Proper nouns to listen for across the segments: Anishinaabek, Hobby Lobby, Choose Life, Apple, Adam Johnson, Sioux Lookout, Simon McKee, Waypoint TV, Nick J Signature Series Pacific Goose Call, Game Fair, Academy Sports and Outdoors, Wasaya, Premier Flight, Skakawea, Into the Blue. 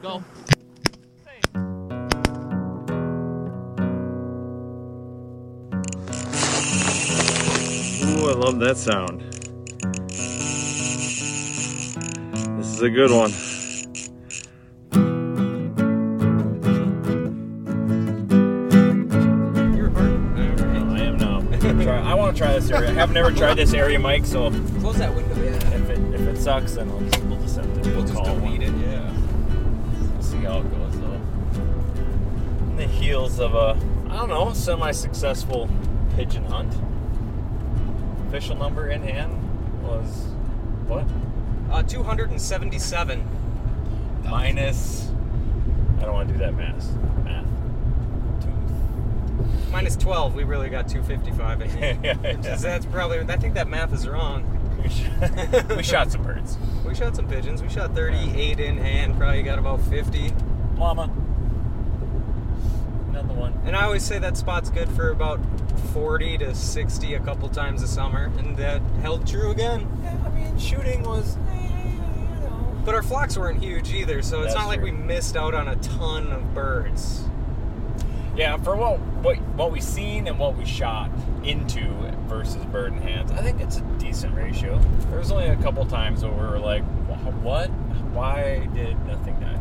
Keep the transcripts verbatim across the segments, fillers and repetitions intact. Go. Ooh, I love that sound. This is a good one. Try this area. I have never tried this area, Mike, so close that window, yeah. If it if it sucks, then I'll just, we'll just have to we'll just go eat it, yeah. We'll see how it goes though. In the heels of a I don't know, semi-successful pigeon hunt. Official number in hand was what? Uh two hundred and seventy-seven. Minus I don't want to do that math. Math. Minus twelve, we really got two fifty-five in here. yeah, yeah. Is, that's probably, I think that math is wrong. We shot, we shot some birds. We shot some pigeons. We shot thirty-eight in hand, probably got about fifty. Llama. Another one. And I always say that spot's good for about forty to sixty a couple times a summer, and that held true again. Yeah, I mean, shooting was... You know. But our flocks weren't huge either, so it's that's not true. Like we missed out on a ton of birds. Yeah, for what what what we seen and what we shot into versus bird in hands, I think it's a decent ratio. There was only a couple times where we were like, what? Why did nothing die?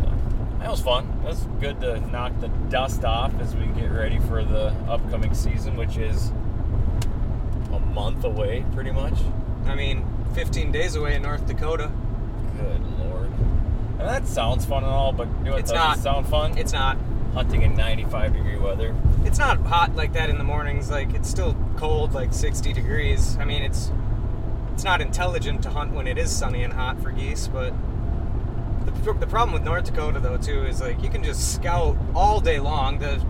So, that was fun. That was good to knock the dust off as we get ready for the upcoming season, which is a month away, pretty much. I mean, fifteen days away in North Dakota. Good Lord. I mean, that sounds fun and all, but do it it's not sound fun? It's not. Hunting in ninety-five degree weather. It's not hot like that in the mornings. Like, it's still cold, like sixty degrees. I mean, it's it's not intelligent to hunt when it is sunny and hot for geese, but the, the problem with North Dakota, though, too, is, like, you can just scout all day long. The,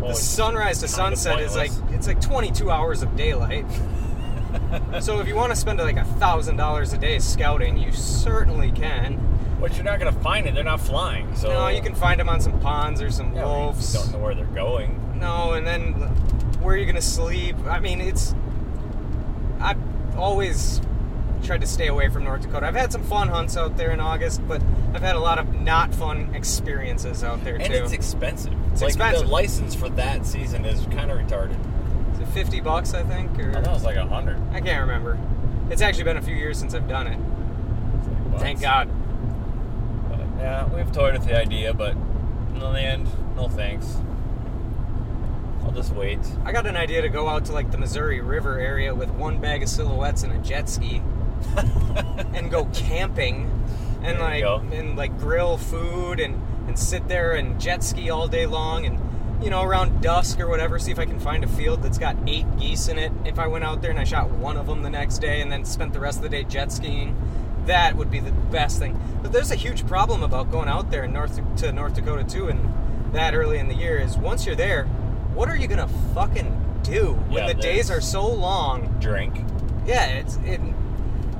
well, the sunrise to sunset is, like, it's like twenty-two hours of daylight. So if you want to spend, like, one thousand dollars a day scouting, you certainly can. But you're not going to find it. They're not flying. So no, you can find them on some ponds or some yeah, wolves. You don't know where they're going. No, and then where are you going to sleep? I mean, it's... I've always tried to stay away from North Dakota. I've had some fun hunts out there in August, but I've had a lot of not fun experiences out there, too. And it's expensive. It's like expensive. The license for that season is kind of retarded. Is it fifty bucks, I think? Or I thought it was like a hundred. I can't remember. It's actually been a few years since I've done it. Like thank God. Yeah, we've toyed with the idea, but in the end, no thanks. I'll just wait. I got an idea to go out to, like, the Missouri River area with one bag of silhouettes and a jet ski. And go camping. And, like, and like grill food and, and sit there and jet ski all day long and you know, around dusk or whatever, see if I can find a field that's got eight geese in it. If I went out there and I shot one of them the next day and then spent the rest of the day jet skiing, that would be the best thing. But there's a huge problem about going out there in North to North Dakota too, and that early in the year is once you're there, what are you gonna fucking do when yeah, the days are so long? Drink. Yeah, it's it.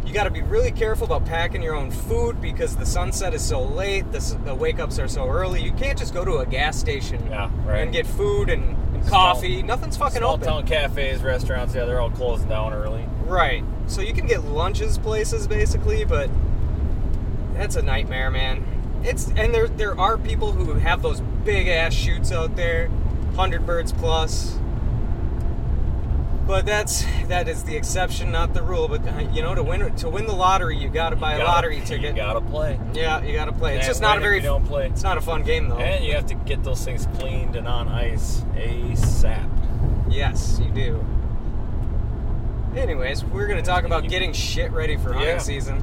You got to be really careful about packing your own food because the sunset is so late, the, the wake-ups are so early. You can't just go to a gas station yeah, right. and get food and, and small, coffee. Nothing's fucking small open. Small-town cafes, restaurants, yeah, they're all closed down early. Right. So you can get lunches places, basically, but that's a nightmare, man. It's And there there are people who have those big-ass shoots out there, one hundred birds plus. But that's that is the exception, not the rule. But you know, to win to win the lottery, you got to buy gotta, a lottery ticket. You got to play. Yeah, you got to play. And it's just not a very. You don't play. It's not a fun game though. And you have to get those things cleaned and on ice ASAP. Yes, you do. Anyways, we're gonna talk about getting shit ready for hunting yeah. season.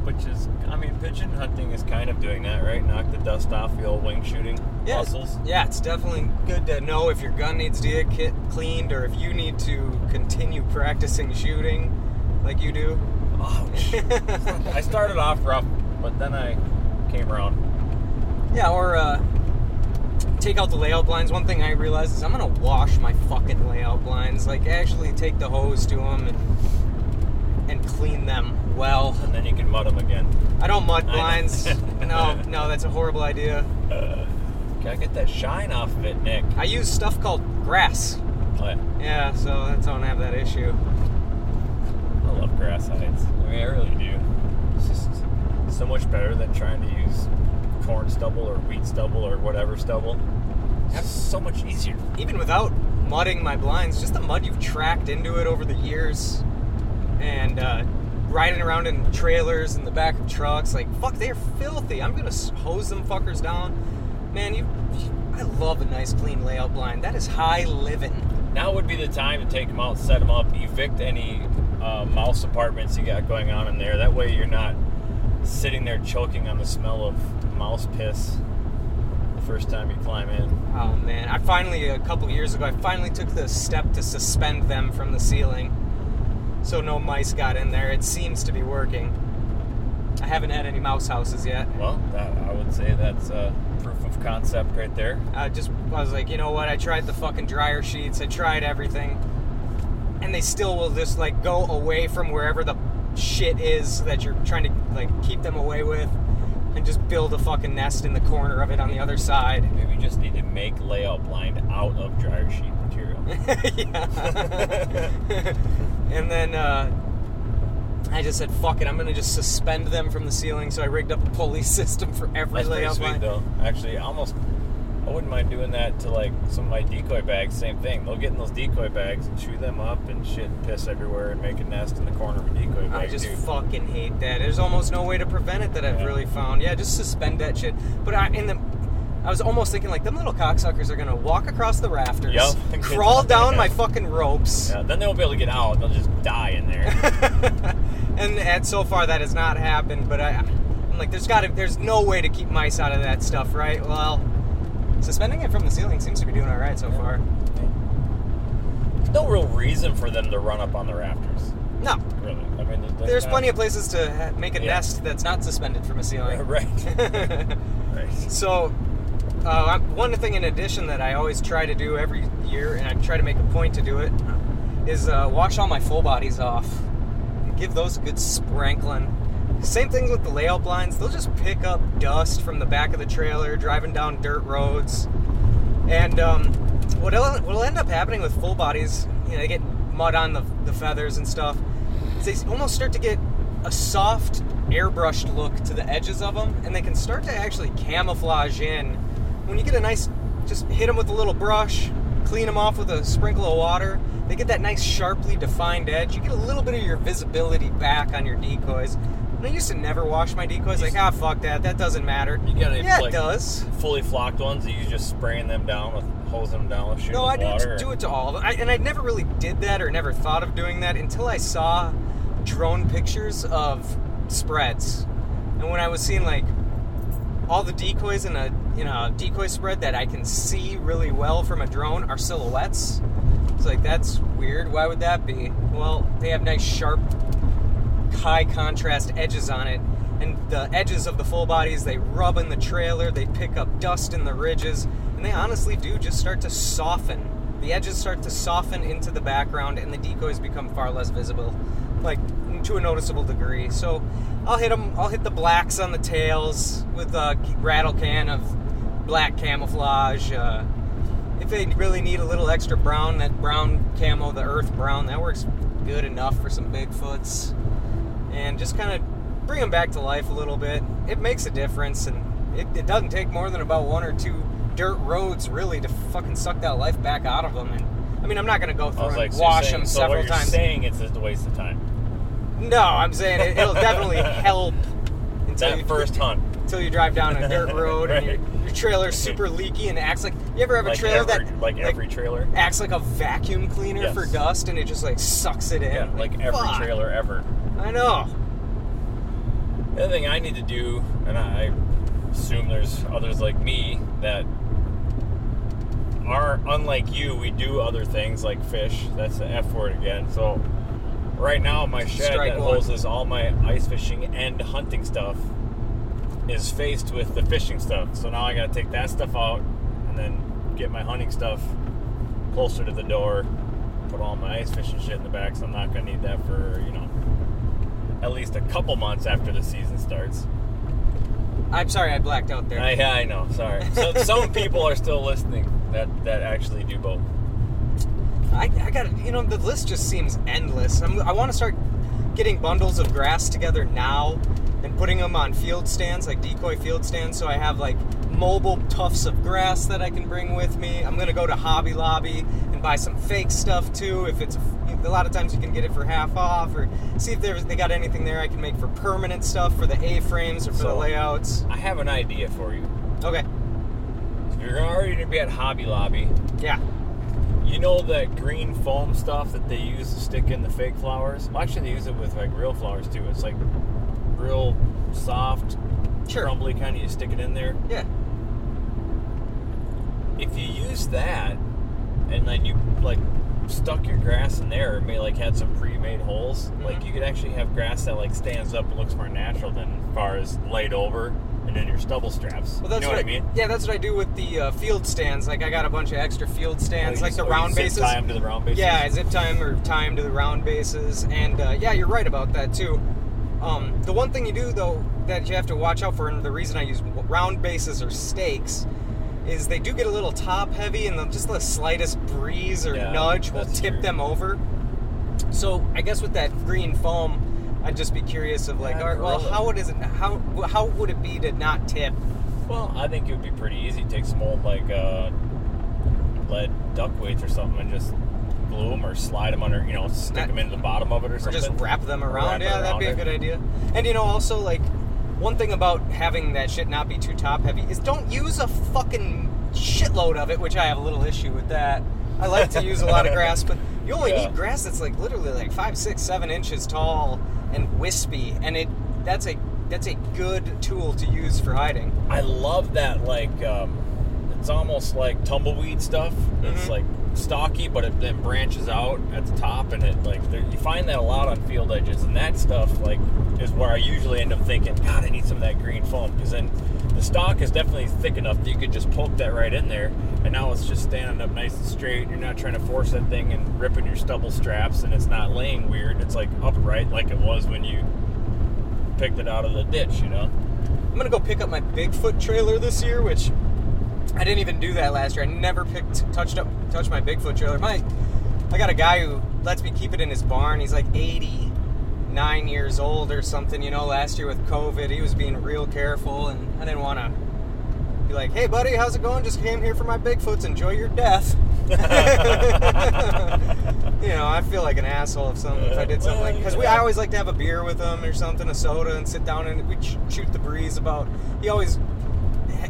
Which is, I mean, pigeon hunting is kind of doing that, right? Knock the dust off the old wing shooting yeah, muscles. Yeah, it's definitely good to know if your gun needs to get kit cleaned or if you need to continue practicing shooting like you do. Ouch. I started off rough, but then I came around. Yeah, or uh, take out the layout blinds. One thing I realized is I'm going to wash my fucking layout blinds. Like, actually take the hose to them and... and clean them well. And then you can mud them again. I don't mud blinds. no, no, that's a horrible idea. Uh, gotta get that shine off of it, Nick. I use stuff called grass. What? Yeah, so that's how I don't have that issue. I love grass hides. I mean, I really do. It's just so much better than trying to use corn stubble or wheat stubble or whatever stubble. That's so much easier. Even without mudding my blinds, just the mud you've tracked into it over the years. And uh, riding around in trailers in the back of trucks, like, fuck, they're filthy. I'm going to hose them fuckers down. Man, you, I love a nice, clean layout blind. That is high living. Now would be the time to take them out, set them up, evict any uh, mouse apartments you got going on in there. That way you're not sitting there choking on the smell of mouse piss the first time you climb in. Oh, man. I finally, a couple years ago, I finally took the step to suspend them from the ceiling. So no mice got in there. It seems to be working. I haven't had any mouse houses yet. Well, that, I would say that's uh, proof of concept right there. I just, I was like, you know what? I tried the fucking dryer sheets. I tried everything. And they still will just, like, go away from wherever the shit is that you're trying to, like, keep them away with. And just build a fucking nest in the corner of it on the other side. Maybe you just need to make layout blind out of dryer sheet material. Yeah. And then uh, I just said, fuck it, I'm going to just suspend them from the ceiling, so I rigged up a pulley system for every That's layout pretty sweet, line. Though. Actually, almost, I wouldn't mind doing that to, like, some of my decoy bags, same thing. They'll get in those decoy bags and chew them up and shit and piss everywhere and make a nest in the corner of a decoy bag. I just too. fucking hate that. There's almost no way to prevent it that I've yeah. really found. Yeah, just suspend that shit. But I, in the... I was almost thinking, like, them little cocksuckers are going to walk across the rafters, yep. crawl down my fucking ropes. Yeah, then they won't be able to get out. They'll just die in there. and, and so far that has not happened, but I, I'm like, there's got to, there's no way to keep mice out of that stuff, right? Well, suspending it from the ceiling seems to be doing all right so yeah. far. There's no real reason for them to run up on the rafters. No. Really. I mean, there's, there's plenty of places to make a yeah. nest that's not suspended from a ceiling. Yeah, right. right. So... Uh, one thing in addition that I always try to do every year, and I try to make a point to do it, is uh, wash all my full bodies off. Give those a good sprinkling. Same thing with the layout blinds. They'll just pick up dust from the back of the trailer, driving down dirt roads. And um, what will end up happening with full bodies, you know, they get mud on the, the feathers and stuff, they almost start to get a soft airbrushed look to the edges of them, and they can start to actually camouflage in. When you get a nice, just hit them with a little brush, clean them off with a sprinkle of water, they get that nice sharply defined edge. You get a little bit of your visibility back on your decoys. And I used to never wash my decoys. Like, ah, fuck that. That doesn't matter. You got any yeah, like, it does. Fully flocked ones that you just spraying them down with, hosing them down with shooting no, with I water? No, I do it to all of them. I, and I never really did that or never thought of doing that until I saw drone pictures of spreads. And when I was seeing, like, all the decoys in a you know decoy spread that I can see really well from a drone are silhouettes. It's like, that's weird. Why would that be? Well, they have nice sharp, high contrast edges on it, and the edges of the full bodies, they rub in the trailer, they pick up dust in the ridges, and they honestly do just start to soften. The edges start to soften into the background, and the decoys become far less visible, like to a noticeable degree. So I'll hit them. I'll hit the blacks on the tails with a rattle can of black camouflage. Uh, if they really need a little extra brown, that brown camo, the earth brown, that works good enough for some Bigfoots. And just kind of bring them back to life a little bit. It makes a difference, and it, it doesn't take more than about one or two dirt roads really to fucking suck that life back out of them. And I mean, I'm not going to go through and like, wash so saying, them so several what you're times. Saying it's just a waste of time. No, I'm saying it, it'll definitely help until that you first hunt. Until you drive down a dirt road right. and your, your trailer's super leaky and acts like you ever have a like trailer every, that like, like every trailer acts like a vacuum cleaner yes. for dust, and it just like sucks it in. Yeah, like, like every fuck. trailer ever. I know. The other thing I need to do, and I assume there's others like me that are unlike you, we do other things like fish. That's the F word again. So right now my shed Strike that one. Houses all my ice fishing and hunting stuff is faced with the fishing stuff. So now I gotta take that stuff out and then get my hunting stuff closer to the door, put all my ice fishing shit in the back, so I'm not gonna need that for, you know, at least a couple months after the season starts. I'm sorry, I blacked out there. I, I know, sorry. So some people are still listening that, that actually do both. I, I got you know, the list just seems endless. I'm, I want to start getting bundles of grass together now and putting them on field stands, like decoy field stands, so I have like mobile tufts of grass that I can bring with me. I'm going to go to Hobby Lobby and buy some fake stuff too. If it's a, a lot of times you can get it for half off, or see if there's, they got anything there I can make for permanent stuff for the A-frames or for so, the layouts. I have an idea for you. Okay. If you're already going to be at Hobby Lobby. Yeah. You know that green foam stuff that they use to stick in the fake flowers? Well, actually, they use it with like real flowers too. It's like real soft, sure. crumbly kind of, you stick it in there. Yeah. If you use that and then you like stuck your grass in there, it may like had some pre-made holes, mm-hmm. like you could actually have grass that like stands up and looks more natural than as far as laid over and then your stubble straps. Well, that's you know what, what I mean? Yeah, that's what I do with the uh, field stands. Like, I got a bunch of extra field stands, like, like the round bases. Zip tie them to the round bases. Yeah, I zip tie them or tie them to the round bases. And uh, yeah, you're right about that too. Um, the one thing you do though that you have to watch out for, and the reason I use round bases or stakes, is they do get a little top heavy, and the, just the slightest breeze or yeah, nudge will tip true. them over. So I guess with that green foam, I'd just be curious of like, yeah, all right, well, how would is it? How how would it be to not tip? Well, I think it would be pretty easy. Take some old like uh, lead duck weights or something and just glue them or slide them under, you know, stick that, them into the bottom of it or, or something. Just wrap them around. Wrap yeah, around that'd be it. a good idea. And you know, also like one thing about having that shit not be too top heavy is don't use a fucking shitload of it, which I have a little issue with that. I like to use a lot of grass, but you only yeah. need grass that's like literally like five, six, seven inches tall and wispy, and it that's a that's a good tool to use for hiding. I love that, like um, it's almost like tumbleweed stuff. Mm-hmm. It's like stocky, but it then branches out at the top, and it like there, you find that a lot on field edges, and that stuff like is where I usually end up thinking, God, I need some of that green foam, because then the stock is definitely thick enough that you could just poke that right in there, and now it's just standing up nice and straight. You're not trying to force that thing and ripping your stubble straps, and it's not laying weird. It's like upright, like it was when you picked it out of the ditch. You know, I'm gonna go pick up my Bigfoot trailer this year, which I didn't even do that last year. I never picked, touched up, touched my Bigfoot trailer. My, I got a guy who lets me keep it in his barn. He's like eighty-nine years old or something. You know, last year with COVID, he was being real careful, and I didn't want to be like, "Hey, buddy, how's it going? Just came here for my Bigfoots. Enjoy your death." You know, I feel like an asshole if something if I did something like, because we I always like to have a beer with him or something, a soda, and sit down and we shoot the breeze about. He always.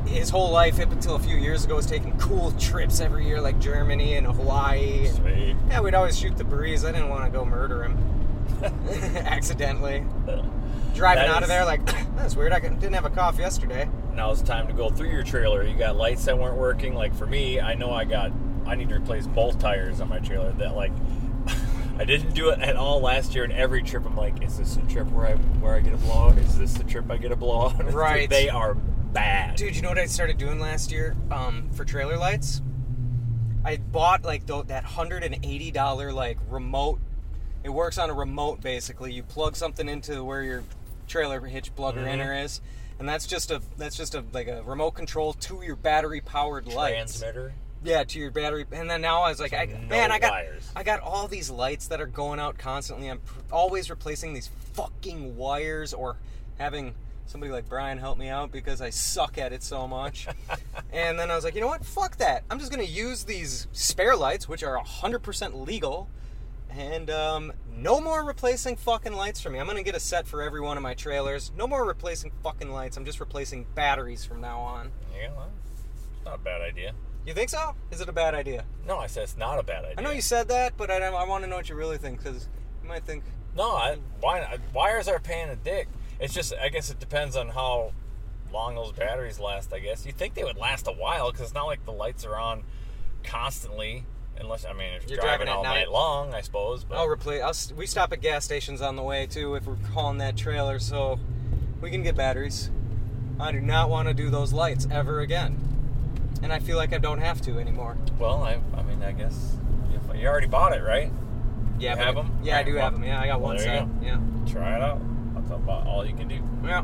His whole life, up until a few years ago, was taking cool trips every year, like Germany and Hawaii. Sweet. Yeah, we'd always shoot the breeze. I didn't want to go murder him. accidentally. Driving that out is... of there like, that's weird, I didn't have a cough yesterday. Now it's time to go through your trailer. You got lights that weren't working. Like for me, I know I got, I need to replace both tires on my trailer that like, I didn't do it at all last year, and every trip I'm like, is this a trip where I where I get a blowout? Is this the trip I get a blowout? Right. They are bad. Dude, you know what I started doing last year um, for trailer lights? I bought like the, that one hundred eighty dollars like remote. It works on a remote basically. You plug something into where your trailer hitch plug or mm-hmm. inner is, and that's just a that's just a like a remote control to your battery powered light. Transmitter. Yeah, to your battery. And then now I was like, so I, no man, I got wires. I got all these lights that are going out constantly. I'm pr- always replacing these fucking wires or having somebody like Brian help me out because I suck at it so much. And then I was like, you know what? Fuck that. I'm just going to use these spare lights, which are one hundred percent legal. And um, no more replacing fucking lights for me. I'm going to get a set for every one of my trailers. No more replacing fucking lights. I'm just replacing batteries from now on. Yeah, well, it's not a bad idea. You think so? Is it a bad idea? No, I said it's not a bad idea. I know you said that, but I, I want to know what you really think, because you might think... No, I, why not? Wires are a pain in the dick. It's just, I guess it depends on how long those batteries last, I guess. You'd think they would last a while, because it's not like the lights are on constantly, unless, I mean, if you're, you're driving, driving all night. night long, I suppose. But. I'll replace... I'll, we stop at gas stations on the way, too, if we're hauling that trailer, so we can get batteries. I do not want to do those lights ever again. And I feel like I don't have to anymore. Well, I I mean, I guess if, you already bought it, right? Yeah. You have them? Yeah, I do have them. Yeah, I got one set. Yeah. Try it out. That's about all you can do. Yeah.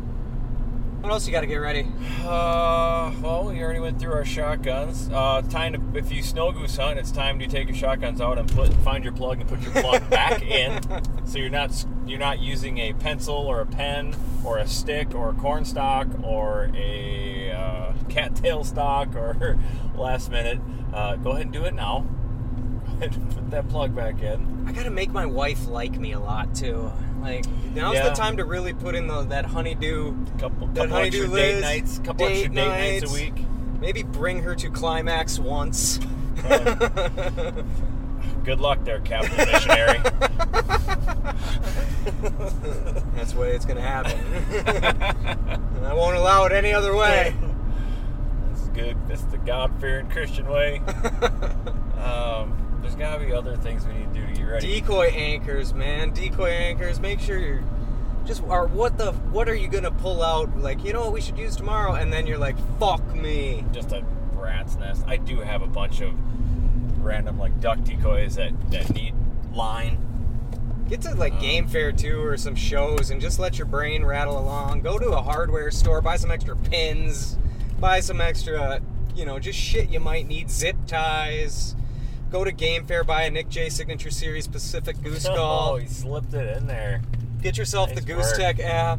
What else you got to get ready? Uh, well, we already went through our shotguns. Uh, time to, if you snow goose hunt, it's time to take your shotguns out and put find your plug and put your plug back in. So you're not you're not using a pencil or a pen or a stick or a cornstalk or a uh, cattail stalk or last minute. Uh, go ahead and do it now. Put that plug back in. I gotta make my wife like me a lot too. Like now's yeah. the time to really put in the, that honeydew, couple, that couple honeydew list, date nights, couple date extra date nights. nights a week. Maybe bring her to climax once. Okay. Good luck there, Captain Missionary. That's the way it's gonna happen. I won't allow it any other way. That's good. That's the God-fearing Christian way. um. There's gotta be other things we need to do to get ready. Decoy anchors, man. Decoy anchors. Make sure you're just. Or what the? What are you gonna pull out? Like, you know what we should use tomorrow? And then you're like, fuck me. Just a rat's nest. I do have a bunch of random like duck decoys that that need line. Get to like um, Game Fair too, or some shows, and just let your brain rattle along. Go to a hardware store, buy some extra pins, buy some extra, you know, just shit you might need. Zip ties. Go to Game Fair, buy a Nick J Signature Series Pacific Goose Call. Oh, he slipped it in there. Get yourself nice the Goose work. Tech app.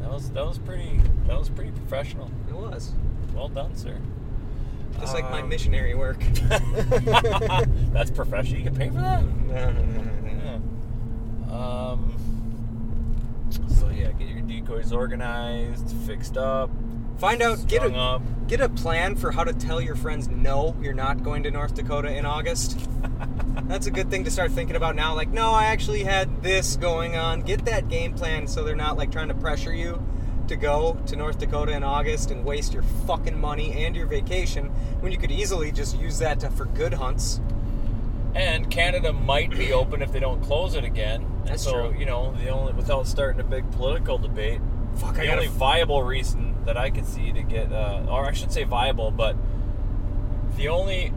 That was that was pretty that was pretty professional. It was. Well done, sir. Just um, like my missionary work. That's professional. You can pay for that? No, no, no, no, no. Um. So yeah, get your decoys organized, fixed up. Find out, get a up. get a plan for how to tell your friends no, you're not going to North Dakota in August. That's a good thing to start thinking about now. Like, no, I actually had this going on. Get that game plan so they're not like trying to pressure you to go to North Dakota in August and waste your fucking money and your vacation when you could easily just use that to, for good hunts. And Canada might be open if they don't close it again. That's so, true. You know, the only without starting a big political debate. Fuck, the I only f- viable reason. That I could see to get, uh, or I shouldn't say viable, but the only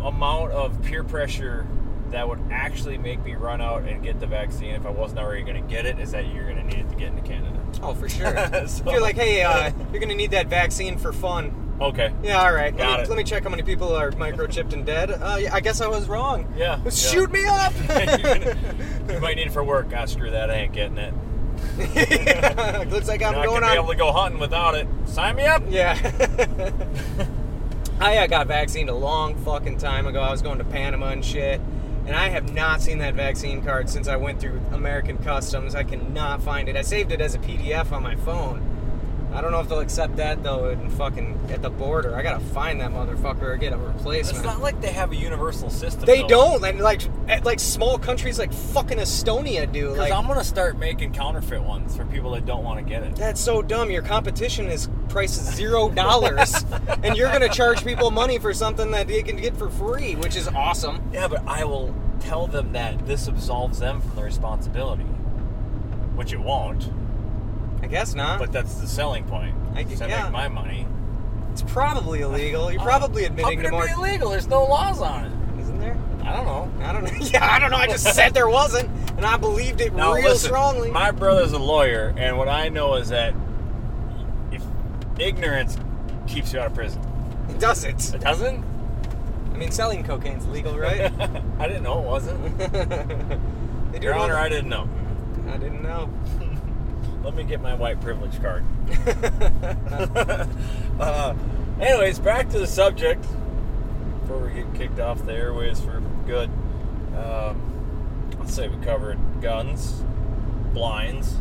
amount of peer pressure that would actually make me run out and get the vaccine if I wasn't already going to get it is that you're going to need it to get into Canada. Oh, for sure. So, if you're like, hey, uh, you're going to need that vaccine for fun. Okay. Yeah, all right. Got let, me, it. let me check how many people are microchipped and dead. Uh, I guess I was wrong. Yeah. yeah. Shoot me up. You might need it for work. Ah, screw that. I ain't getting it. It looks like I'm You're not going on. Be able to go hunting without it. Sign me up. Yeah. I uh, got vaccinated a long fucking time ago. I was going to Panama and shit, and I have not seen that vaccine card since I went through American Customs. I cannot find it. I saved it as a P D F on my phone, I don't know if they'll accept that, though, and fucking at the border. I gotta find that motherfucker or get a replacement. It's not like they have a universal system. They though. don't. And like, like small countries like fucking Estonia do. Because like, I'm gonna start making counterfeit ones for people that don't want to get it. That's so dumb. Your competition is priced zero dollars, and you're gonna charge people money for something that they can get for free, which is awesome. Yeah, but I will tell them that this absolves them from the responsibility, which it won't. I guess not. But that's the selling point. I guess, I yeah. make my money. It's probably illegal. You're uh, probably admitting to more. How could it be illegal? There's no laws on it. Isn't there? I don't know. I don't know. Yeah, I don't know. I just said there wasn't, and I believed it now, real listen, strongly. My brother's a lawyer, and what I know is that if ignorance keeps you out of prison. It doesn't. It doesn't? I mean, selling cocaine's legal, right? I didn't know it wasn't. They do Your Honor, I didn't know. I didn't know. Let me get my white privilege card. uh, anyways, back to the subject. Before we get kicked off the airways for good. Um, let's say we covered guns, blinds,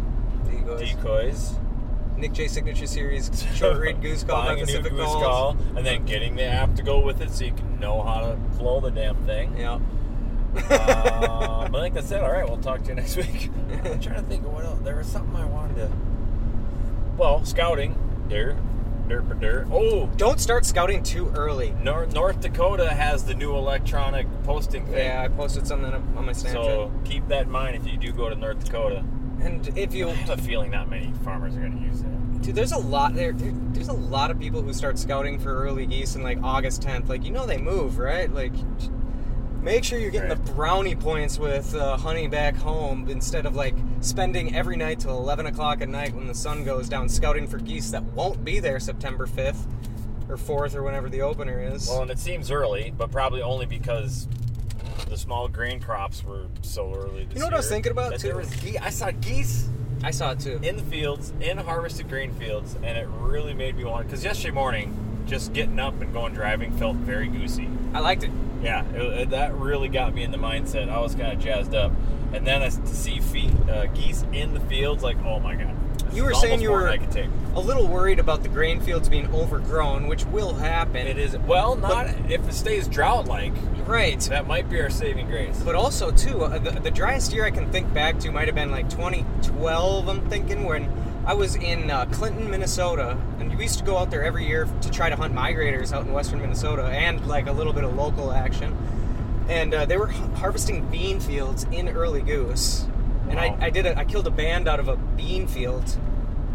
decoys. decoys. Nick J Signature Series Short Read Goose Call. Buying a new Goose Call. And then getting the app to go with it so you can know how to blow the damn thing. Yeah. uh, but I think that's it. All right, we'll talk to you next week. I'm trying to think of what else. There was something I wanted to. Well, scouting. Dirt, dirt, dirt. Oh, don't start scouting too early. North, North Dakota has the new electronic posting thing. Yeah, I posted something on my Snapchat. So keep that in mind if you do go to North Dakota. And if you, I have a feeling not many farmers are going to use that. Dude, there's a lot there. Dude, there's a lot of people who start scouting for early geese in like August tenth. Like you know they move, right? Like. Make sure you're getting right. the brownie points with uh, honey back home instead of, like, spending every night till eleven o'clock at night when the sun goes down scouting for geese that won't be there September fifth or fourth or whenever the opener is. Well, and it seems early, but probably only because the small grain crops were so early this year. You know what year, I was thinking about, too? There was ge- I saw geese. I saw it, too. In the fields, in harvested grain fields, and it really made me want to. Because yesterday morning, just getting up and going driving felt very goosey. I liked it. Yeah, it, that really got me in the mindset. I was kind of jazzed up, and then I, to see feet, uh, geese in the fields, like, oh my god! You were saying you were a little worried about the grain fields being overgrown, which will happen. It is well, not but, if it stays drought-like. Right. That might be our saving grace. But also, too, uh, the, the driest year I can think back to might have been like twenty twelve. I'm thinking when I was in uh, Clinton, Minnesota, and we used to go out there every year to try to hunt migrators out in western Minnesota and, like, a little bit of local action. And uh, they were h- harvesting bean fields in early goose. And wow. I, I did a, I killed a band out of a bean field,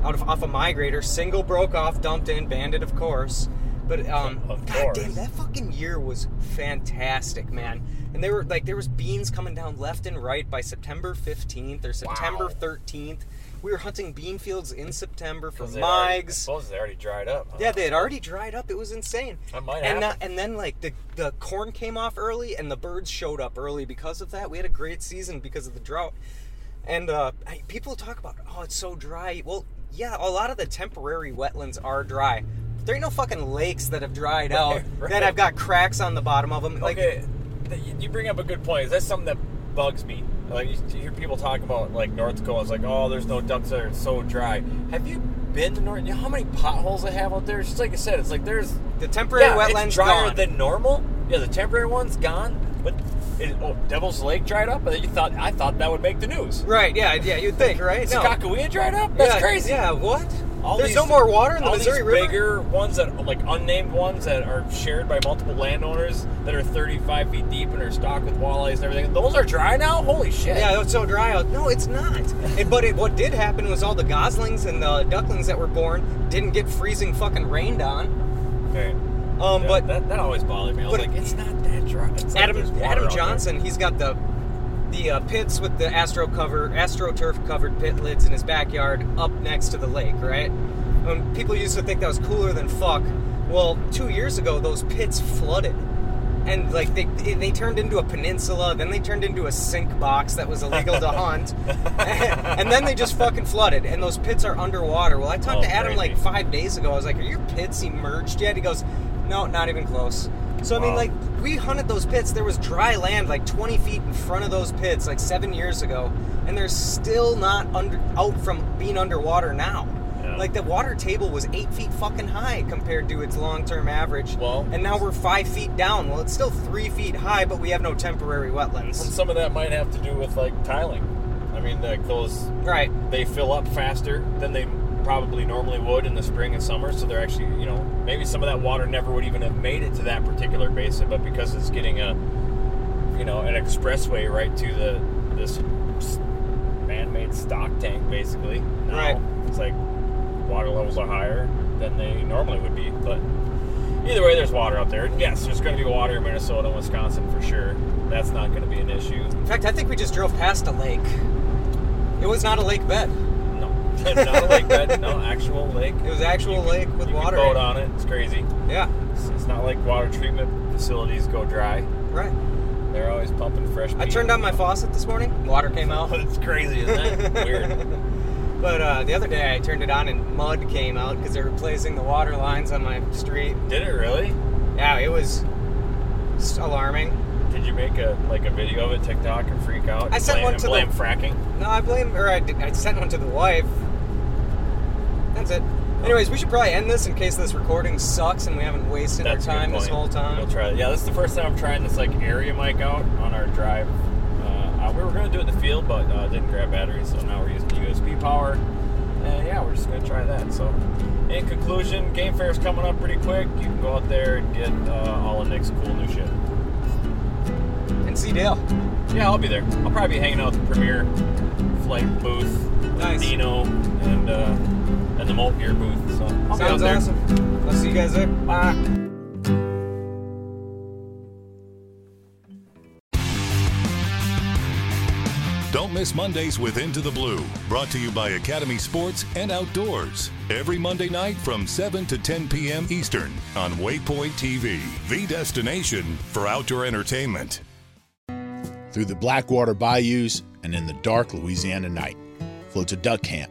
out of off a migrator, single broke off, dumped in, banded, of course. But, um, of course. God damn, that fucking year was fantastic, man. And they were, like, there was beans coming down left and right by September fifteenth or September wow. thirteenth. We were hunting bean fields in September for migs. Already, I suppose they already dried up. Huh? Yeah, they had already dried up. It was insane. That might and happen. That, and then, like, the, the corn came off early, and the birds showed up early because of that. We had a great season because of the drought. And uh, I, people talk about, oh, it's so dry. Well, yeah, a lot of the temporary wetlands are dry. There ain't no fucking lakes that have dried right, out right. that have got cracks on the bottom of them. Like, okay, you bring up a good point. That's something that bugs me. Like, you hear people talk about, like, North Dakota. It's like, oh, there's no ducks there. It's so dry. Have you been to North? You know how many potholes I have out there? Just like I said, it's like there's the temporary yeah, wetlands it's drier gone. Than normal. Yeah, the temporary one's gone. But it, oh, Devil's Lake dried up. And then you thought I thought that would make the news. Right? Yeah, yeah. You'd think, right? No. Skakawea dried up. That's yeah, crazy. Yeah. What? All there's these, no more water in the all Missouri these River. Bigger ones that like unnamed ones that are shared by multiple landowners that are thirty-five feet deep and are stocked with walleyes and everything. Those are dry now. Holy shit! Yeah, it's so dry out. No, it's not. it, but it, what did happen was all the goslings and the ducklings that were born didn't get freezing fucking rained on. Okay. Um, yeah, but that, that always bothered me. I was like, it's not that dry. It's Adam like Adam Johnson, he's got the. The uh, pits with the astro cover, AstroTurf covered pit lids in his backyard up next to the lake, right? When people used to think that was cooler than fuck. Well, two years ago, those pits flooded. And, like, they they turned into a peninsula, then they turned into a sink box that was illegal to hunt. And then they just fucking flooded, and those pits are underwater. Well, I talked oh, to Adam, crazy. like, five days ago. I was like, are your pits emerged yet? He goes, no, not even close. So, I mean, wow. like, we hunted those pits. There was dry land, like, twenty feet in front of those pits, like, seven years ago. And they're still not under, out from being underwater now. Yeah. Yeah. Like the water table was eight feet fucking high compared to its long-term average. Well, and now we're five feet down. Well, it's still three feet high, but we have no temporary wetlands. And some of that might have to do with like tiling. I mean, like those, right? They fill up faster than they probably normally would in the spring and summer, so they're actually, you know, maybe some of that water never would even have made it to that particular basin, but because it's getting a, you know, an expressway right to the this man-made stock tank basically now, right, it's like water levels are higher than they normally would be. But either way, there's water out there. Yes, there's going to be water in Minnesota and Wisconsin for sure. That's not going to be an issue. In fact, I think we just drove past a lake. It was not a lake bed. Not a lake bed, no, actual lake. It was actual can, lake with you water. You boat on it. It's crazy. Yeah. It's, it's not like water treatment facilities go dry. Right. They're always pumping fresh pee. I turned on my faucet this morning. Water came out. It's crazy, isn't it? Weird. But uh, the other day I turned it on and mud came out because they're replacing the water lines on my street. Did it really? Yeah, it was alarming. Did you make a like a video of it, TikTok, and freak out? I sent blame, one to blame the, fracking. No, I blame, or I, did, I sent one to the wife. That's it. Anyways, we should probably end this in case this recording sucks and we haven't wasted that's our time this whole time. We'll try it. Yeah, this is the first time I'm trying this like area mic out on our drive. Uh, we were going to do it in the field, but uh, didn't grab batteries, so now we're using U S B power. And yeah, we're just going to try that. So, in conclusion, Game Fair is coming up pretty quick. You can go out there and get uh, all of Nick's cool new shit. See Dale. Yeah, I'll be there. I'll probably be hanging out at the Premier Flight booth, nice. Dino, and uh, and the Malt Gear booth. So I'll Sounds be out awesome. There. I'll see you guys there. Bye. Don't miss Mondays with Into the Blue, brought to you by Academy Sports and Outdoors. Every Monday night from seven to ten p.m. Eastern on Waypoint T V, the destination for outdoor entertainment. Through the Blackwater bayous and in the dark Louisiana night floats a duck camp,